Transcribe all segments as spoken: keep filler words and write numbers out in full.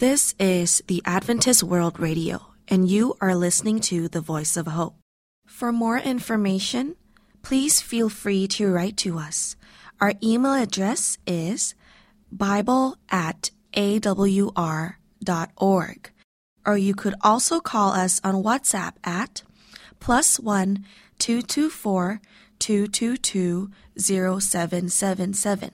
This is the Adventist World Radio, and you are listening to The Voice of Hope. For more information, please feel free to write to us. Our email address is bible at a w r dot org, or you could also call us on WhatsApp at plus one two two four two two two zero seven seven seven.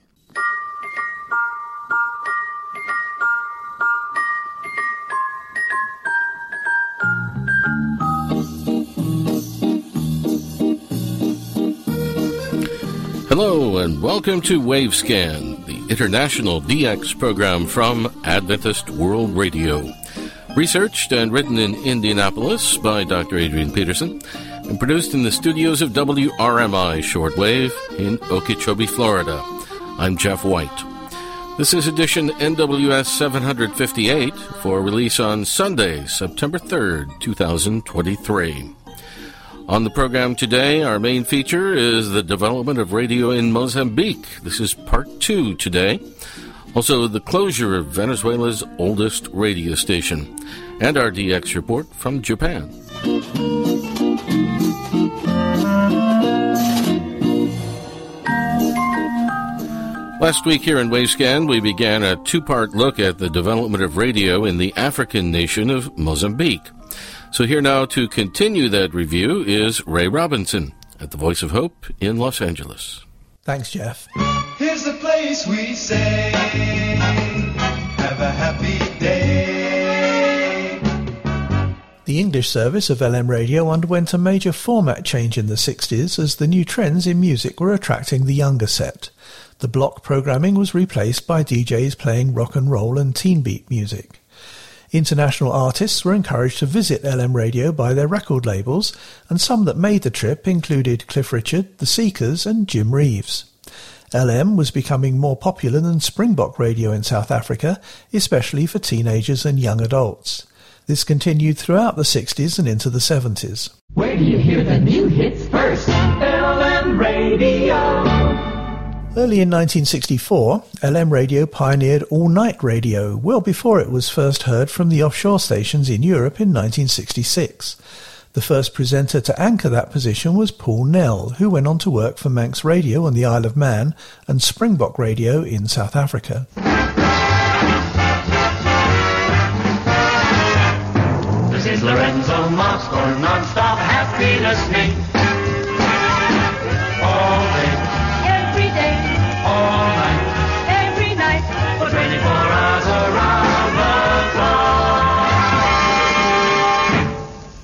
Hello and welcome to WaveScan, the international D X program from Adventist World Radio. Researched and written in Indianapolis by Doctor Adrian Peterson and produced in the studios of W R M I Shortwave in Okeechobee, Florida. I'm Jeff White. This is edition N W S seven fifty-eight for release on Sunday, September third, twenty twenty-three. On the program today, our main feature is the development of radio in Mozambique. This is part two today. Also, the closure of Venezuela's oldest radio station. And our D X report from Japan. Last week here in WaveScan, we began a two-part look at the development of radio in the African nation of Mozambique. So here now to continue that review is Ray Robinson at the Voice of Hope in Los Angeles. Thanks, Jeff. Here's the place we say, have a happy day. The English service of L M Radio underwent a major format change in the sixties as the new trends in music were attracting the younger set. The block programming was replaced by D Js playing rock and roll and teen beat music. International artists were encouraged to visit L M Radio by their record labels, and some that made the trip included Cliff Richard, The Seekers and Jim Reeves. L M was becoming more popular than Springbok Radio in South Africa, especially for teenagers and young adults. This continued throughout the sixties and into the seventies. Where do you hear the new hits first? L M Radio. Early in nineteen sixty-four, L M Radio pioneered all-night radio, well before it was first heard from the offshore stations in Europe in nineteen sixty-six. The first presenter to anchor that position was Paul Nell, who went on to work for Manx Radio on the Isle of Man and Springbok Radio in South Africa. This is Lourenço Marques for non-stop happiness me.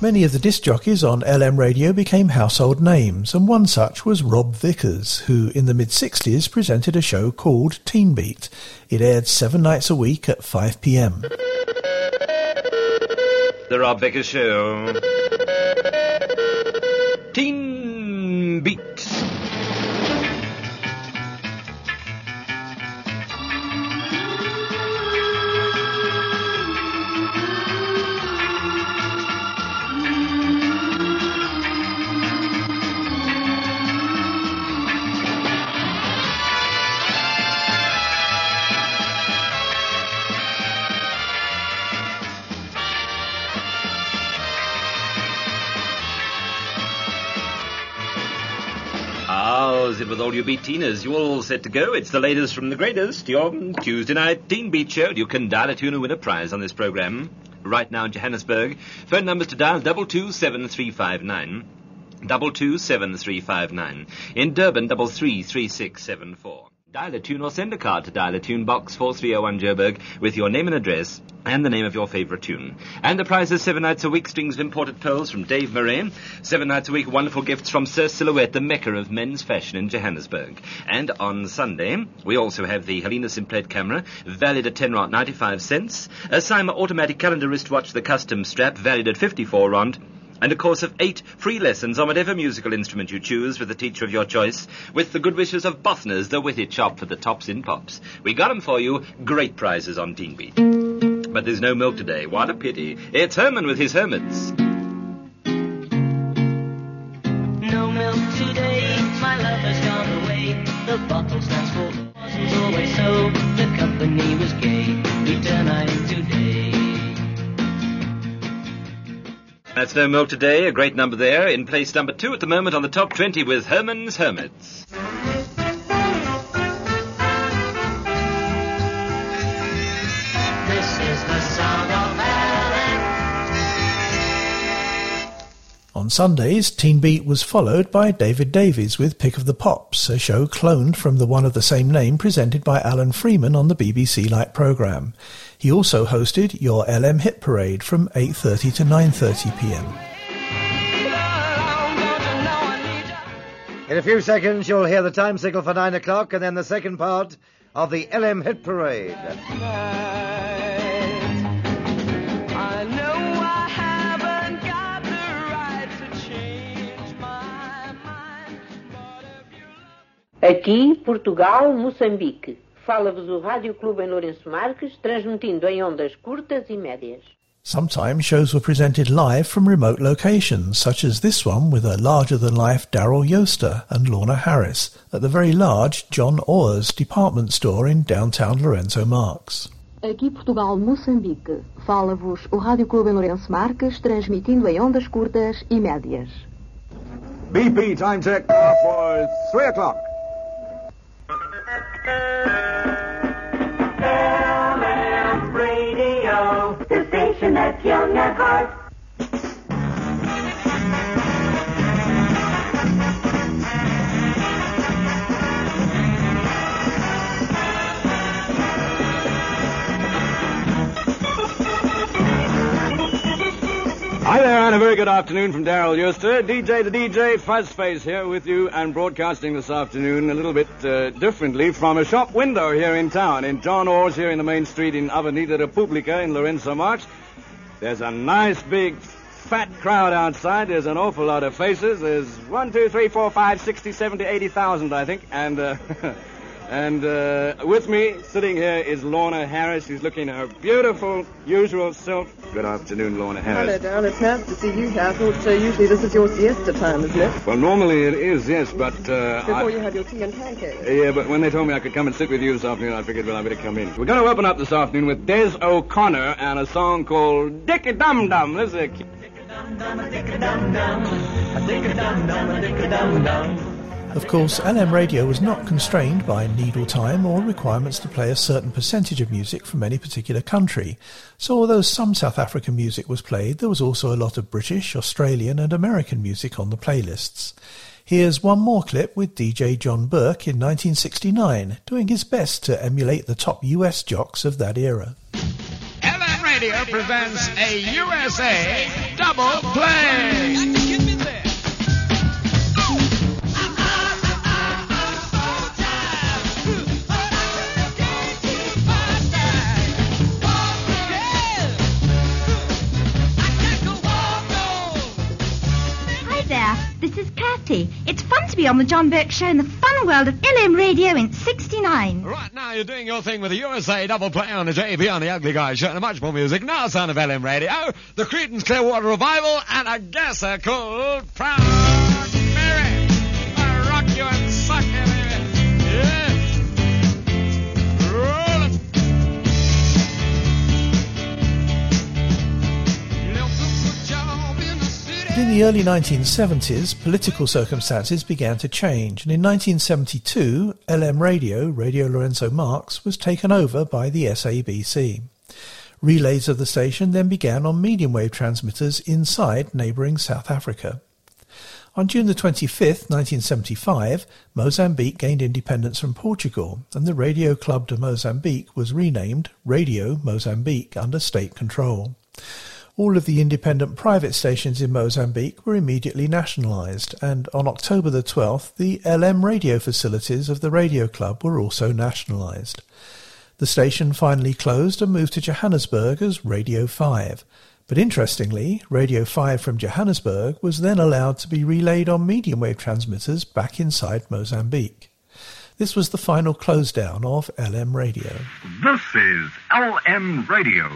Many of the disc jockeys on L M Radio became household names, and one such was Rob Vickers, who in the mid-sixties presented a show called Teen Beat. It aired seven nights a week at five p.m. The Rob Vickers Show. Teen Beat. With all you beatinas, you all set to go. It's the latest from the greatest, your Tuesday night Teen Beat show. You can dial a tune and win a prize on this program. Right now in Johannesburg, phone numbers to dial double two seven three five nine, double two seven three five nine. In Durban, double three three six seven four. Dial a tune or send a card to dial a tune box four three oh one Joburg with your name and address and the name of your favourite tune. And the prize is seven nights a week strings of imported pearls from Dave Murray, seven nights a week wonderful gifts from Sir Silhouette, the mecca of men's fashion in Johannesburg. And on Sunday, we also have the Helena Simplette camera, valued at ten rand ninety-five cents, a Sima automatic calendar wristwatch, the custom strap, valued at fifty-four rand, and a course of eight free lessons on whatever musical instrument you choose with the teacher of your choice, with the good wishes of Bothners, the Whitty shop for the tops in pops. We got them for you. Great prizes on Teen Beat. But there's no milk today. What a pity. It's Herman with his Hermits. No milk today. My love has gone away. The bottle stands for wasn't always so. The company was gay. Eternite today. That's No Milk Today, a great number there. In place number two at the moment on the top twenty with Herman's Hermits. On Sundays, Teen Beat was followed by David Davies with Pick of the Pops, a show cloned from the one of the same name presented by Alan Freeman on the B B C-like programme. He also hosted Your L M Hit Parade from eight thirty to nine thirty p m. In a few seconds you'll hear the time signal for nine o'clock and then the second part of the L M Hit Parade. Aqui, Portugal, Moçambique. Fala-vos o Rádio Clube em Lourenço Marques, transmitindo em ondas curtas e médias. Sometimes shows were presented live from remote locations, such as this one with a larger-than-life Daryl Yoster and Lorna Harris at the very large John Orr's department store in downtown Lourenço Marques. Aqui, Portugal, Moçambique. Fala-vos o Rádio Clube em Lourenço Marques, transmitindo em ondas curtas e médias. B P time check for three o'clock. L M Radio, the station that's young at heart. Hi there, and a very good afternoon from Daryl Yoster. D J to D J, Fuzzface here with you, and broadcasting this afternoon a little bit uh, differently from a shop window here in town, in John Orr's here in the main street in Avenida República in Lourenço Marques. There's a nice big fat crowd outside. There's an awful lot of faces. There's one, two, three, four, five, sixty, seventy, eighty thousand, I think. And uh, and uh, with me sitting here is Lorna Harris. She's looking at her beautiful usual self. Good afternoon, Lorna Harris. Hello, Daryl. It's nice to see you here. I thought uh, usually this is your siesta time, isn't it? Well, normally it is, yes, but... Uh, Before I... you have your tea and pancakes. Yeah, but when they told me I could come and sit with you this afternoon, I figured, well, I better come in. We're going to open up this afternoon with Des O'Connor and a song called Dicka Dum Dum. This is a... Of course, L M Radio was not constrained by needle time or requirements to play a certain percentage of music from any particular country. So although some South African music was played, there was also a lot of British, Australian and American music on the playlists. Here's one more clip with D J John Burke in nineteen sixty-nine, doing his best to emulate the top U S jocks of that era. L M Radio presents a U S A double play. This is Kathy. It's fun to be on the John Burke Show in the fun world of L M Radio in sixty-nine. Right now you're doing your thing with the U S A double play on the J B on the Ugly Guy Show and much more music. Now sound of L M Radio, the Creedence Clearwater Revival and a gasser called Proud Mary. I rock you and suck you, baby. Yeah. In the early nineteen seventies, political circumstances began to change, and in nineteen seventy-two, L M Radio, Radio Lourenço Marques, was taken over by the S A B C. Relays of the station then began on medium-wave transmitters inside neighbouring South Africa. On June the twenty-fifth, nineteen seventy-five, Mozambique gained independence from Portugal, and the Radio Club de Mozambique was renamed Radio Mozambique under state control. All of the independent private stations in Mozambique were immediately nationalised, and on October the twelfth, the L M radio facilities of the Radio Club were also nationalised. The station finally closed and moved to Johannesburg as Radio five. But interestingly, Radio five from Johannesburg was then allowed to be relayed on medium-wave transmitters back inside Mozambique. This was the final close down of L M Radio. This is L M Radio.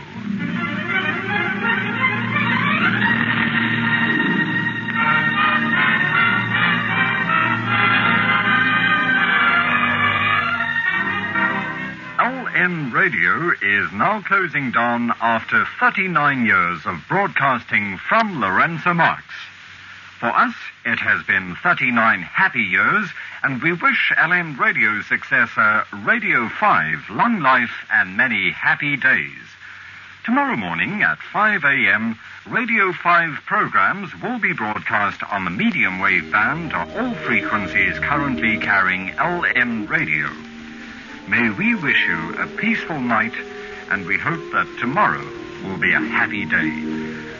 L M Radio is now closing down after thirty-nine years of broadcasting from Lourenço Marques. For us, it has been thirty-nine happy years, and we wish L M Radio's successor, Radio five, long life and many happy days. Tomorrow morning at five a.m., Radio five programs will be broadcast on the medium wave band on all frequencies currently carrying L M Radio. May we wish you a peaceful night, and we hope that tomorrow will be a happy day.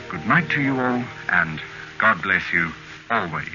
Good night to you all, and God bless you always.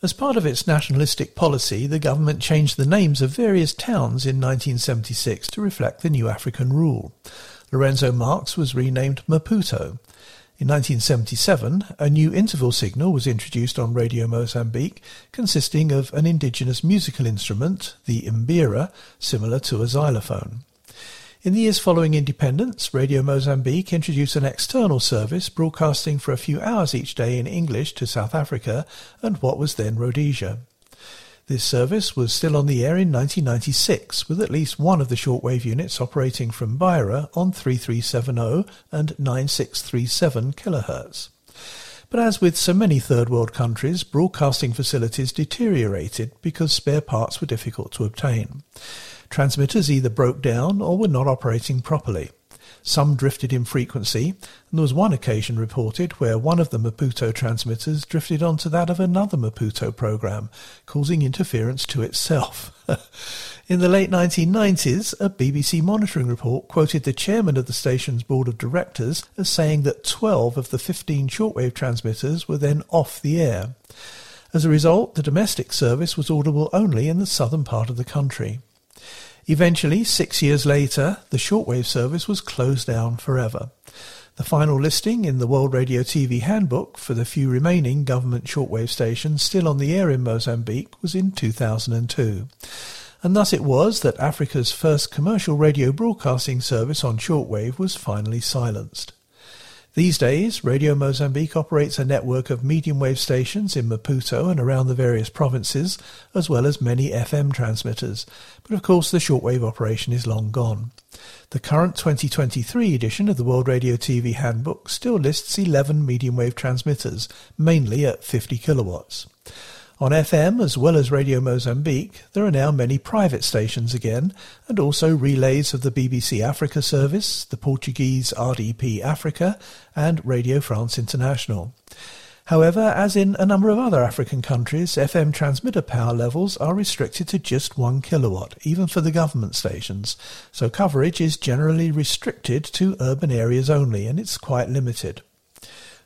As part of its nationalistic policy, the government changed the names of various towns in nineteen seventy-six to reflect the new African rule. Lourenço Marques was renamed Maputo. In nineteen seventy-seven, a new interval signal was introduced on Radio Mozambique, consisting of an indigenous musical instrument, the mbira, similar to a xylophone. In the years following independence, Radio Mozambique introduced an external service broadcasting for a few hours each day in English to South Africa and what was then Rhodesia. This service was still on the air in nineteen ninety-six, with at least one of the shortwave units operating from Beira on three three seven zero and nine six three seven kHz. But as with so many third world countries, broadcasting facilities deteriorated because spare parts were difficult to obtain. Transmitters either broke down or were not operating properly. Some drifted in frequency, and there was one occasion reported where one of the Maputo transmitters drifted onto that of another Maputo program, causing interference to itself. In the late nineteen nineties, a B B C monitoring report quoted the chairman of the station's board of directors as saying that twelve of the fifteen shortwave transmitters were then off the air. As a result, the domestic service was audible only in the southern part of the country. Eventually, six years later, the shortwave service was closed down forever. The final listing in the World Radio T V Handbook for the few remaining government shortwave stations still on the air in Mozambique was in two thousand two. And thus it was that Africa's first commercial radio broadcasting service on shortwave was finally silenced. These days, Radio Mozambique operates a network of medium-wave stations in Maputo and around the various provinces, as well as many F M transmitters, but of course the shortwave operation is long gone. The current twenty twenty-three edition of the World Radio T V Handbook still lists eleven medium-wave transmitters, mainly at fifty kilowatts. On F M, as well as Radio Mozambique, there are now many private stations again, and also relays of the B B C Africa service, the Portuguese R D P Africa, and Radio France International. However, as in a number of other African countries, F M transmitter power levels are restricted to just one kilowatt, even for the government stations, so coverage is generally restricted to urban areas only, and it's quite limited.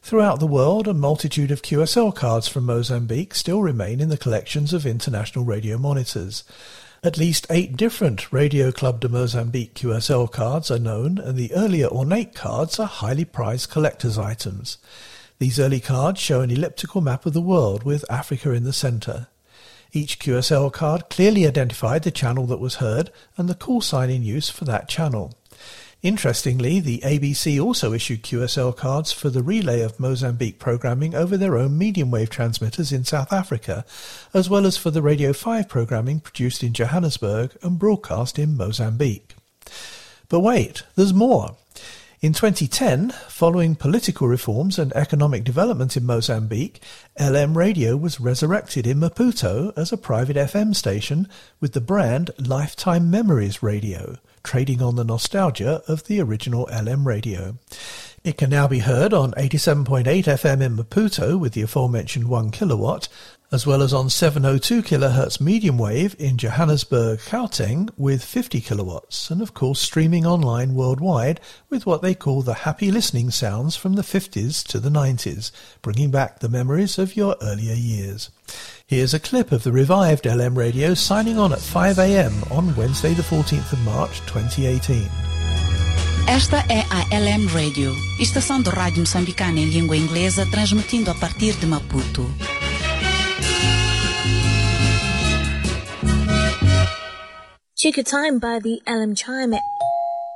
Throughout the world, a multitude of Q S L cards from Mozambique still remain in the collections of international radio monitors. At least eight different Radio Club de Mozambique Q S L cards are known, and the earlier ornate cards are highly prized collector's items. These early cards show an elliptical map of the world with Africa in the centre. Each Q S L card clearly identified the channel that was heard and the call sign in use for that channel. Interestingly, the A B C also issued Q S L cards for the relay of Mozambique programming over their own medium-wave transmitters in South Africa, as well as for the Radio five programming produced in Johannesburg and broadcast in Mozambique. But wait, there's more! In twenty ten, following political reforms and economic development in Mozambique, L M Radio was resurrected in Maputo as a private F M station with the brand Lifetime Memories Radio, trading on the nostalgia of the original L M radio. It can now be heard on eighty-seven point eight F M in Maputo with the aforementioned one kilowatt, as well as on seven oh two kilohertz medium wave in Johannesburg, Gauteng with fifty kilowatts, and of course streaming online worldwide with what they call the happy listening sounds from the fifties to the nineties, bringing back the memories of your earlier years. Here's a clip of the revived L M radio signing on at five a m on Wednesday the fourteenth of March twenty eighteen. Esta é a L M Radio, estação de rádio moçambicana em língua inglesa, transmitindo a partir de Maputo. Check your time by the L M chime.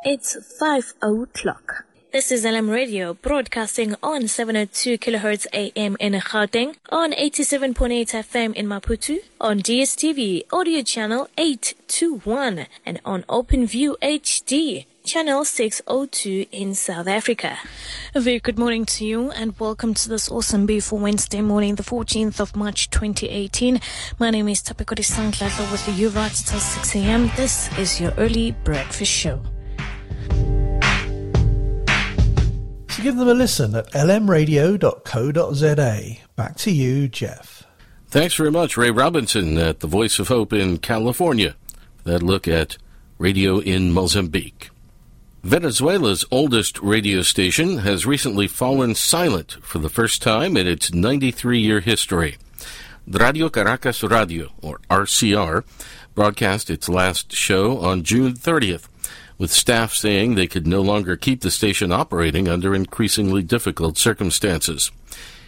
It's five o'clock. This is L M Radio, broadcasting on seven oh two kilohertz A M in Gauteng, on eighty-seven point eight F M in Maputo, on D S T V audio channel eight two one, and on OpenView H D. Channel six oh two in South Africa. A very good morning to you and welcome to this awesome beautiful Wednesday morning, the fourteenth of March twenty eighteen. My name is Tapekori Sanglado with you right until six a m. This is your early breakfast show. So give them a listen at l m radio dot co dot z a. Back to you, Jeff. Thanks very much, Ray Robinson at the Voice of Hope in California. That look at radio in Mozambique. Venezuela's oldest radio station has recently fallen silent for the first time in its ninety-three year history. Radio Caracas Radio, or R C R, broadcast its last show on June thirtieth, with staff saying they could no longer keep the station operating under increasingly difficult circumstances.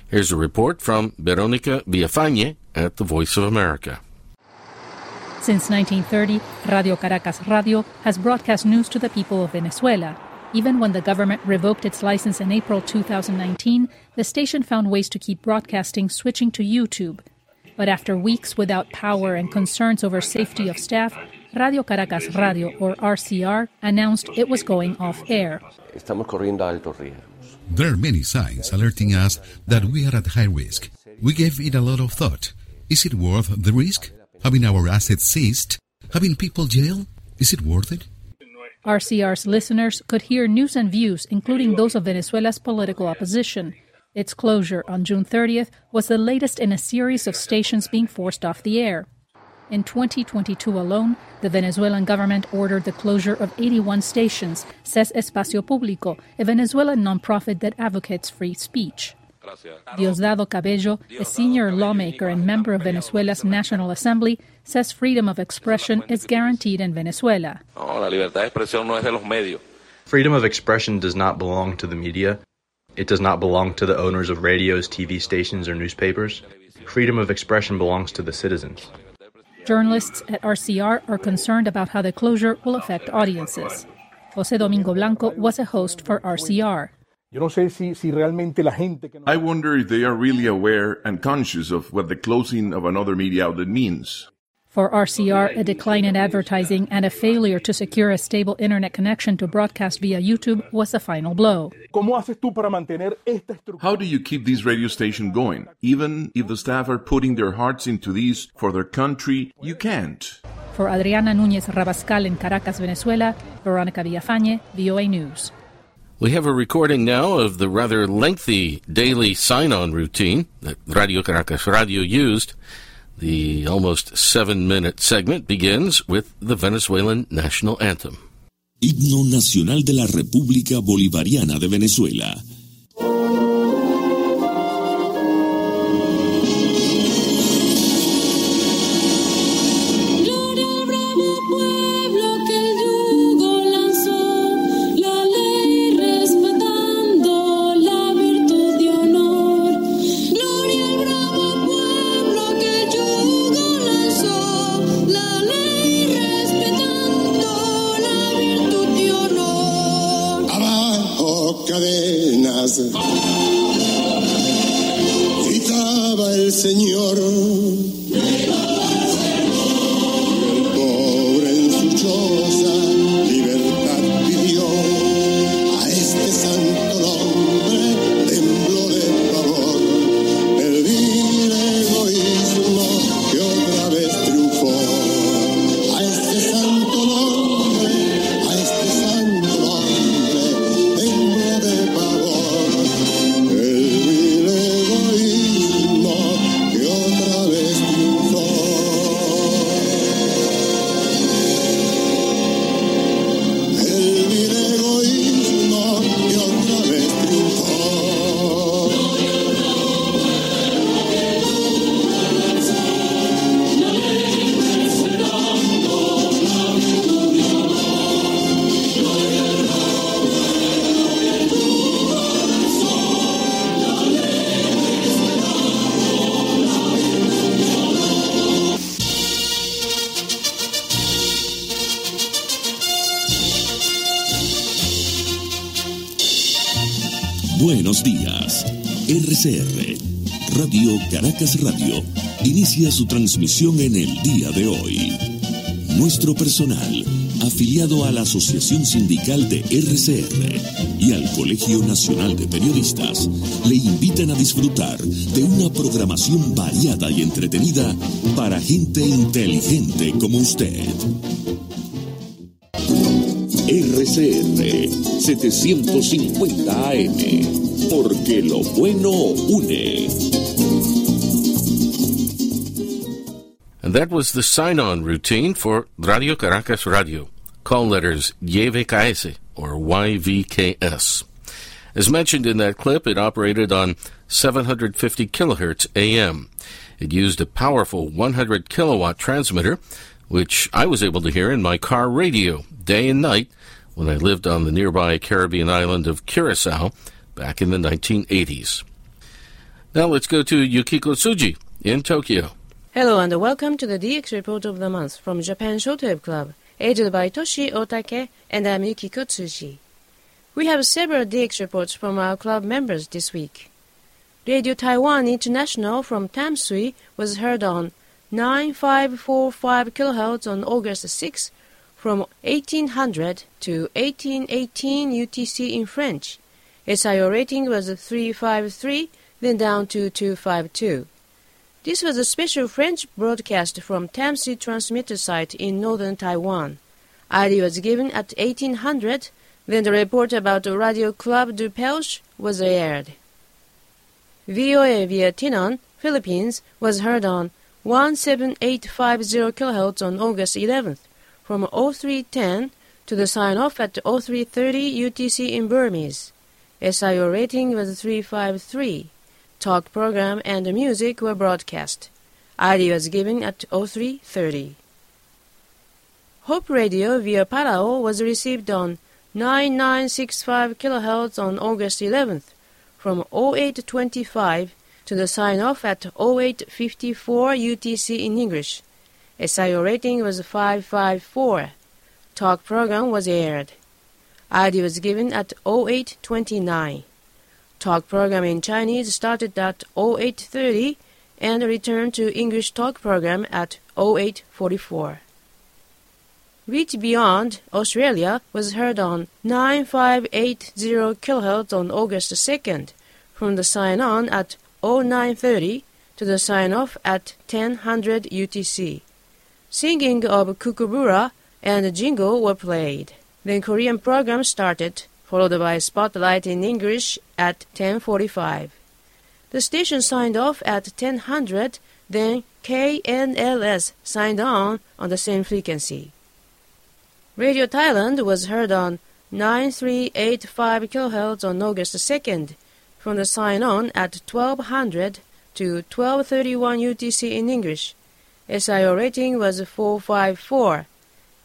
Here's a report from Veronica Villafañe at the Voice of America. Since nineteen thirty, Radio Caracas Radio has broadcast news to the people of Venezuela. Even when the government revoked its license in April two thousand nineteen, the station found ways to keep broadcasting, switching to YouTube. But after weeks without power and concerns over safety of staff, Radio Caracas Radio, or R C R, announced it was going off air. There are many signs alerting us that we are at high risk. We gave it a lot of thought. Is it worth the risk? Having our assets seized, having people jailed, is it worth it? R C R's listeners could hear news and views, including those of Venezuela's political opposition. Its closure on June thirtieth was the latest in a series of stations being forced off the air. In twenty twenty-two alone, the Venezuelan government ordered the closure of eighty-one stations, says Espacio Público, a Venezuelan nonprofit that advocates free speech. Diosdado Cabello, a senior lawmaker and member of Venezuela's National Assembly, says freedom of expression is guaranteed in Venezuela. Freedom of expression does not belong to the media. It does not belong to the owners of radios, T V stations, or newspapers. Freedom of expression belongs to the citizens. Journalists at R C R are concerned about how the closure will affect audiences. José Domingo Blanco was a host for R C R. I wonder if they are really aware and conscious of what the closing of another media outlet means. For R C R, a decline in advertising and a failure to secure a stable internet connection to broadcast via YouTube was the final blow. How do you keep this radio station going? Even if the staff are putting their hearts into this for their country, you can't. For Adriana Núñez Rabascal in Caracas, Venezuela, Veronica Villafañe, V O A News. We have a recording now of the rather lengthy daily sign-on routine that Radio Caracas Radio used. The almost seven-minute segment begins with the Venezuelan national anthem. Himno Nacional de la República Bolivariana de Venezuela. Gritaba el Señor, el pobre en su choza libertad pidió, a este santo nombre tembló de pavor, el vil egoísmo que otra vez triunfó, a este santo nombre, a Buenos días. R C R, Radio Caracas Radio, inicia su transmisión en el día de hoy. Nuestro personal, afiliado a la Asociación Sindical de R C R y al Colegio Nacional de Periodistas, le invitan a disfrutar de una programación variada y entretenida para gente inteligente como usted. R C R setecientos cincuenta A M, porque lo bueno une. And that was the sign-on routine for Radio Caracas Radio. Call letters Y V K S or Y V K S. As mentioned in that clip, it operated on seven hundred fifty kilohertz A M. It used a powerful one hundred kilowatt transmitter, which I was able to hear in my car radio day and night when I lived on the nearby Caribbean island of Curacao back in the nineteen eighties. Now let's go to Yukiko Tsuji in Tokyo. Hello and welcome to the D X Report of the Month from Japan Shortwave Club, aided by Toshi Otake, and I'm Yukiko Tsuji. We have several D X reports from our club members this week. Radio Taiwan International from Tamsui was heard on nine five four five kilohertz on August sixth from eighteen hundred to eighteen eighteen U T C in French. S I O rating was three five three, then down to two five two. This was a special French broadcast from Tamsui transmitter site in northern Taiwan. I D was given at eighteen hundred, then the report about the Radio Club du Pelche was aired. V O A via Tinon, Philippines, was heard on one seven eight five zero kilohertz on August eleventh, from oh three ten to the sign-off at oh three thirty U T C in Burmese. S I O rating was three five three. Talk program and music were broadcast. I D was given at oh three thirty. Hope Radio via Parao was received on nine nine six five kilohertz on August eleventh, from oh eight twenty-five to the sign-off at oh eight fifty-four U T C in English. S I O rating was five five four. Talk program was aired. I D was given at oh eight twenty-nine. Talk program in Chinese started at oh eight thirty and returned to English talk program at oh eight forty-four. Reach Beyond, Australia, was heard on nine five eight zero kilohertz on August second, from the sign-on at oh nine thirty to the sign-off at ten hundred U T C. Singing of Kukubura and Jingle were played. Then Korean program started, followed by Spotlight in English at ten forty-five. The station signed off at ten hundred, then K N L S signed on on the same frequency. Radio Thailand was heard on nine three eight five kilohertz on August second, from the sign-on at twelve hundred to twelve thirty-one U T C in English. S I O rating was four five four.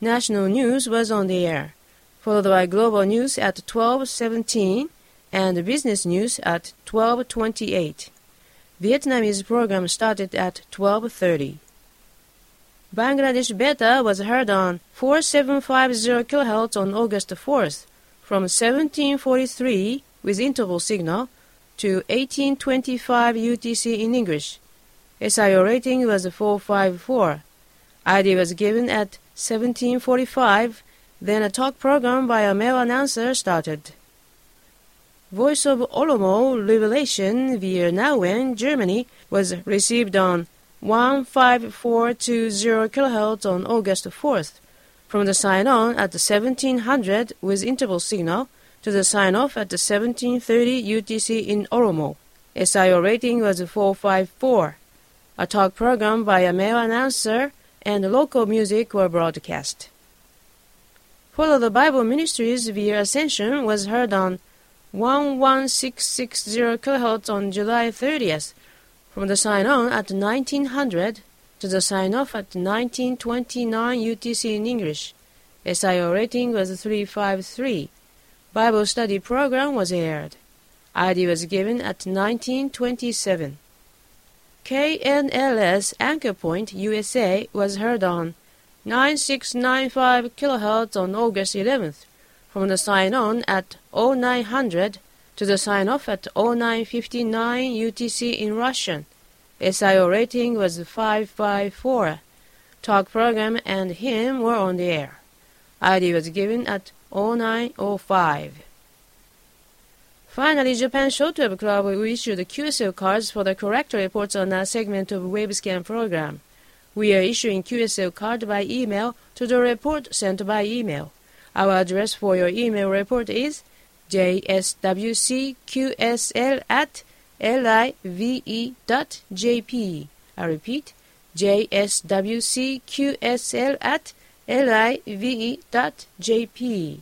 National news was on the air, followed by global news at twelve seventeen and business news at twelve twenty-eight. Vietnamese program started at twelve thirty. Bangladesh Beta was heard on four seven five zero kilohertz on August fourth, from seventeen forty-three with interval signal to eighteen twenty-five U T C in English. S I O rating was four five four. I D was given at seventeen forty-five, then a talk program by a male announcer started. Voice of Olomo Revelation via Nauen, Germany, was received on one five four two zero kilohertz on August fourth, from the sign-on at seventeen hundred with interval signal to the sign-off at seventeen thirty U T C in Oromo. S I O rating was four five four. A talk program by a male announcer and local music were broadcast. Follow the Bible Ministries via Ascension was heard on one one six six zero kilohertz on July thirtieth, from the sign-on at nineteen hundred to the sign-off at nineteen twenty-nine U T C in English. S I O rating was three five three. Bible study program was aired. I D was given at nineteen twenty-seven. K N L S Anchor Point, U S A, was heard on nine six nine five kilohertz on August eleventh, from the sign-on at oh nine hundred to the sign-off at oh nine fifty-nine U T C in Russian. S I O rating was five by four. Talk program and him were on the air. I D was given at oh nine oh five. Finally, Japan Shortwave Club issued Q S L cards for the correct reports on our segment of WaveScan program. We are issuing Q S L card by email to the report sent by email. Our address for your email report is j s w c q s l at l i v e dot j p. I repeat, j s w c q s l at l i v e dot j p.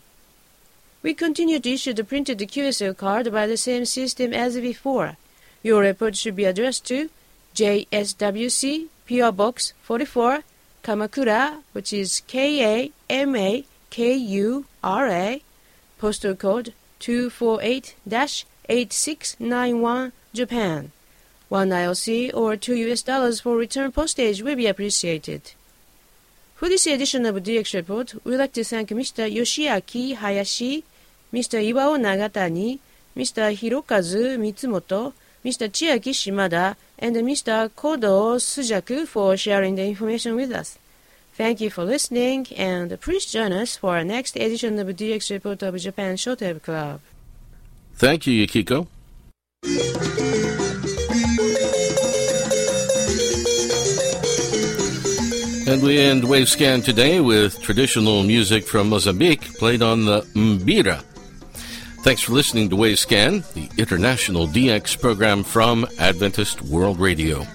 We continue to issue the printed Q S L card by the same system as before. Your report should be addressed to J S W C P O Box forty-four, Kamakura, which is K A M A K U R A, postal code two four eight dash eight six nine one, Japan. One I L C or two U S dollars for return postage will be appreciated. For this edition of D X Report, we'd like to thank Mister Yoshiaki Hayashi, Mister Iwao Nagatani, Mister Hirokazu Mitsumoto, Mister Chiaki Shimada, and Mister Kodo Sujaku for sharing the information with us. Thank you for listening, and please join us for our next edition of D X Report of Japan Shortwave Club. Thank you, Yukiko. And we end WaveScan today with traditional music from Mozambique played on the mbira. Thanks for listening to WaveScan, the international D X program from Adventist World Radio.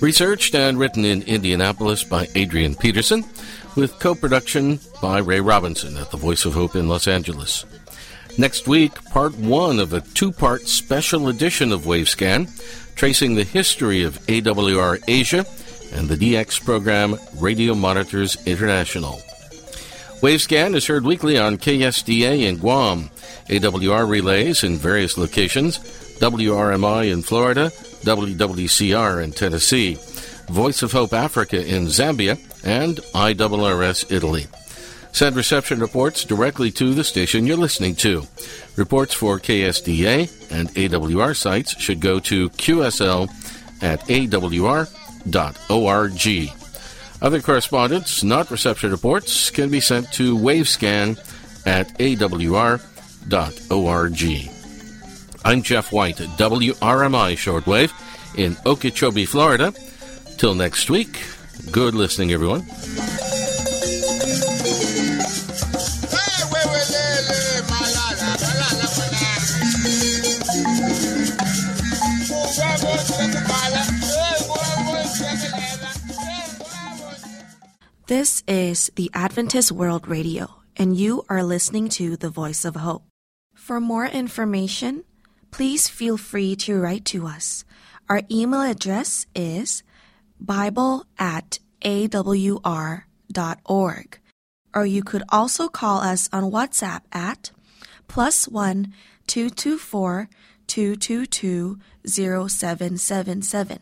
Researched and written in Indianapolis by Adrian Peterson, with co-production by Ray Robinson at the Voice of Hope in Los Angeles. Next week, part one of a two-part special edition of WaveScan, tracing the history of A W R Asia and the D X program Radio Monitors International. WaveScan is heard weekly on K S D A in Guam, A W R relays in various locations, W R M I in Florida, W W C R in Tennessee, Voice of Hope Africa in Zambia, and I R R S Italy. Send reception reports directly to the station you're listening to. Reports for K S D A and A W R sites should go to Q S L at A W R dot org. Dot org. Other correspondence, not reception reports, can be sent to wavescan at awr dot org. I'm Jeff White at W R M I Shortwave in Okeechobee, Florida. Till next week, good listening, everyone. This is the Adventist World Radio, and you are listening to The Voice of Hope. For more information, please feel free to write to us. Our email address is bible at awr dot org, or you could also call us on WhatsApp at plus one two two four two two two zero seven seven seven.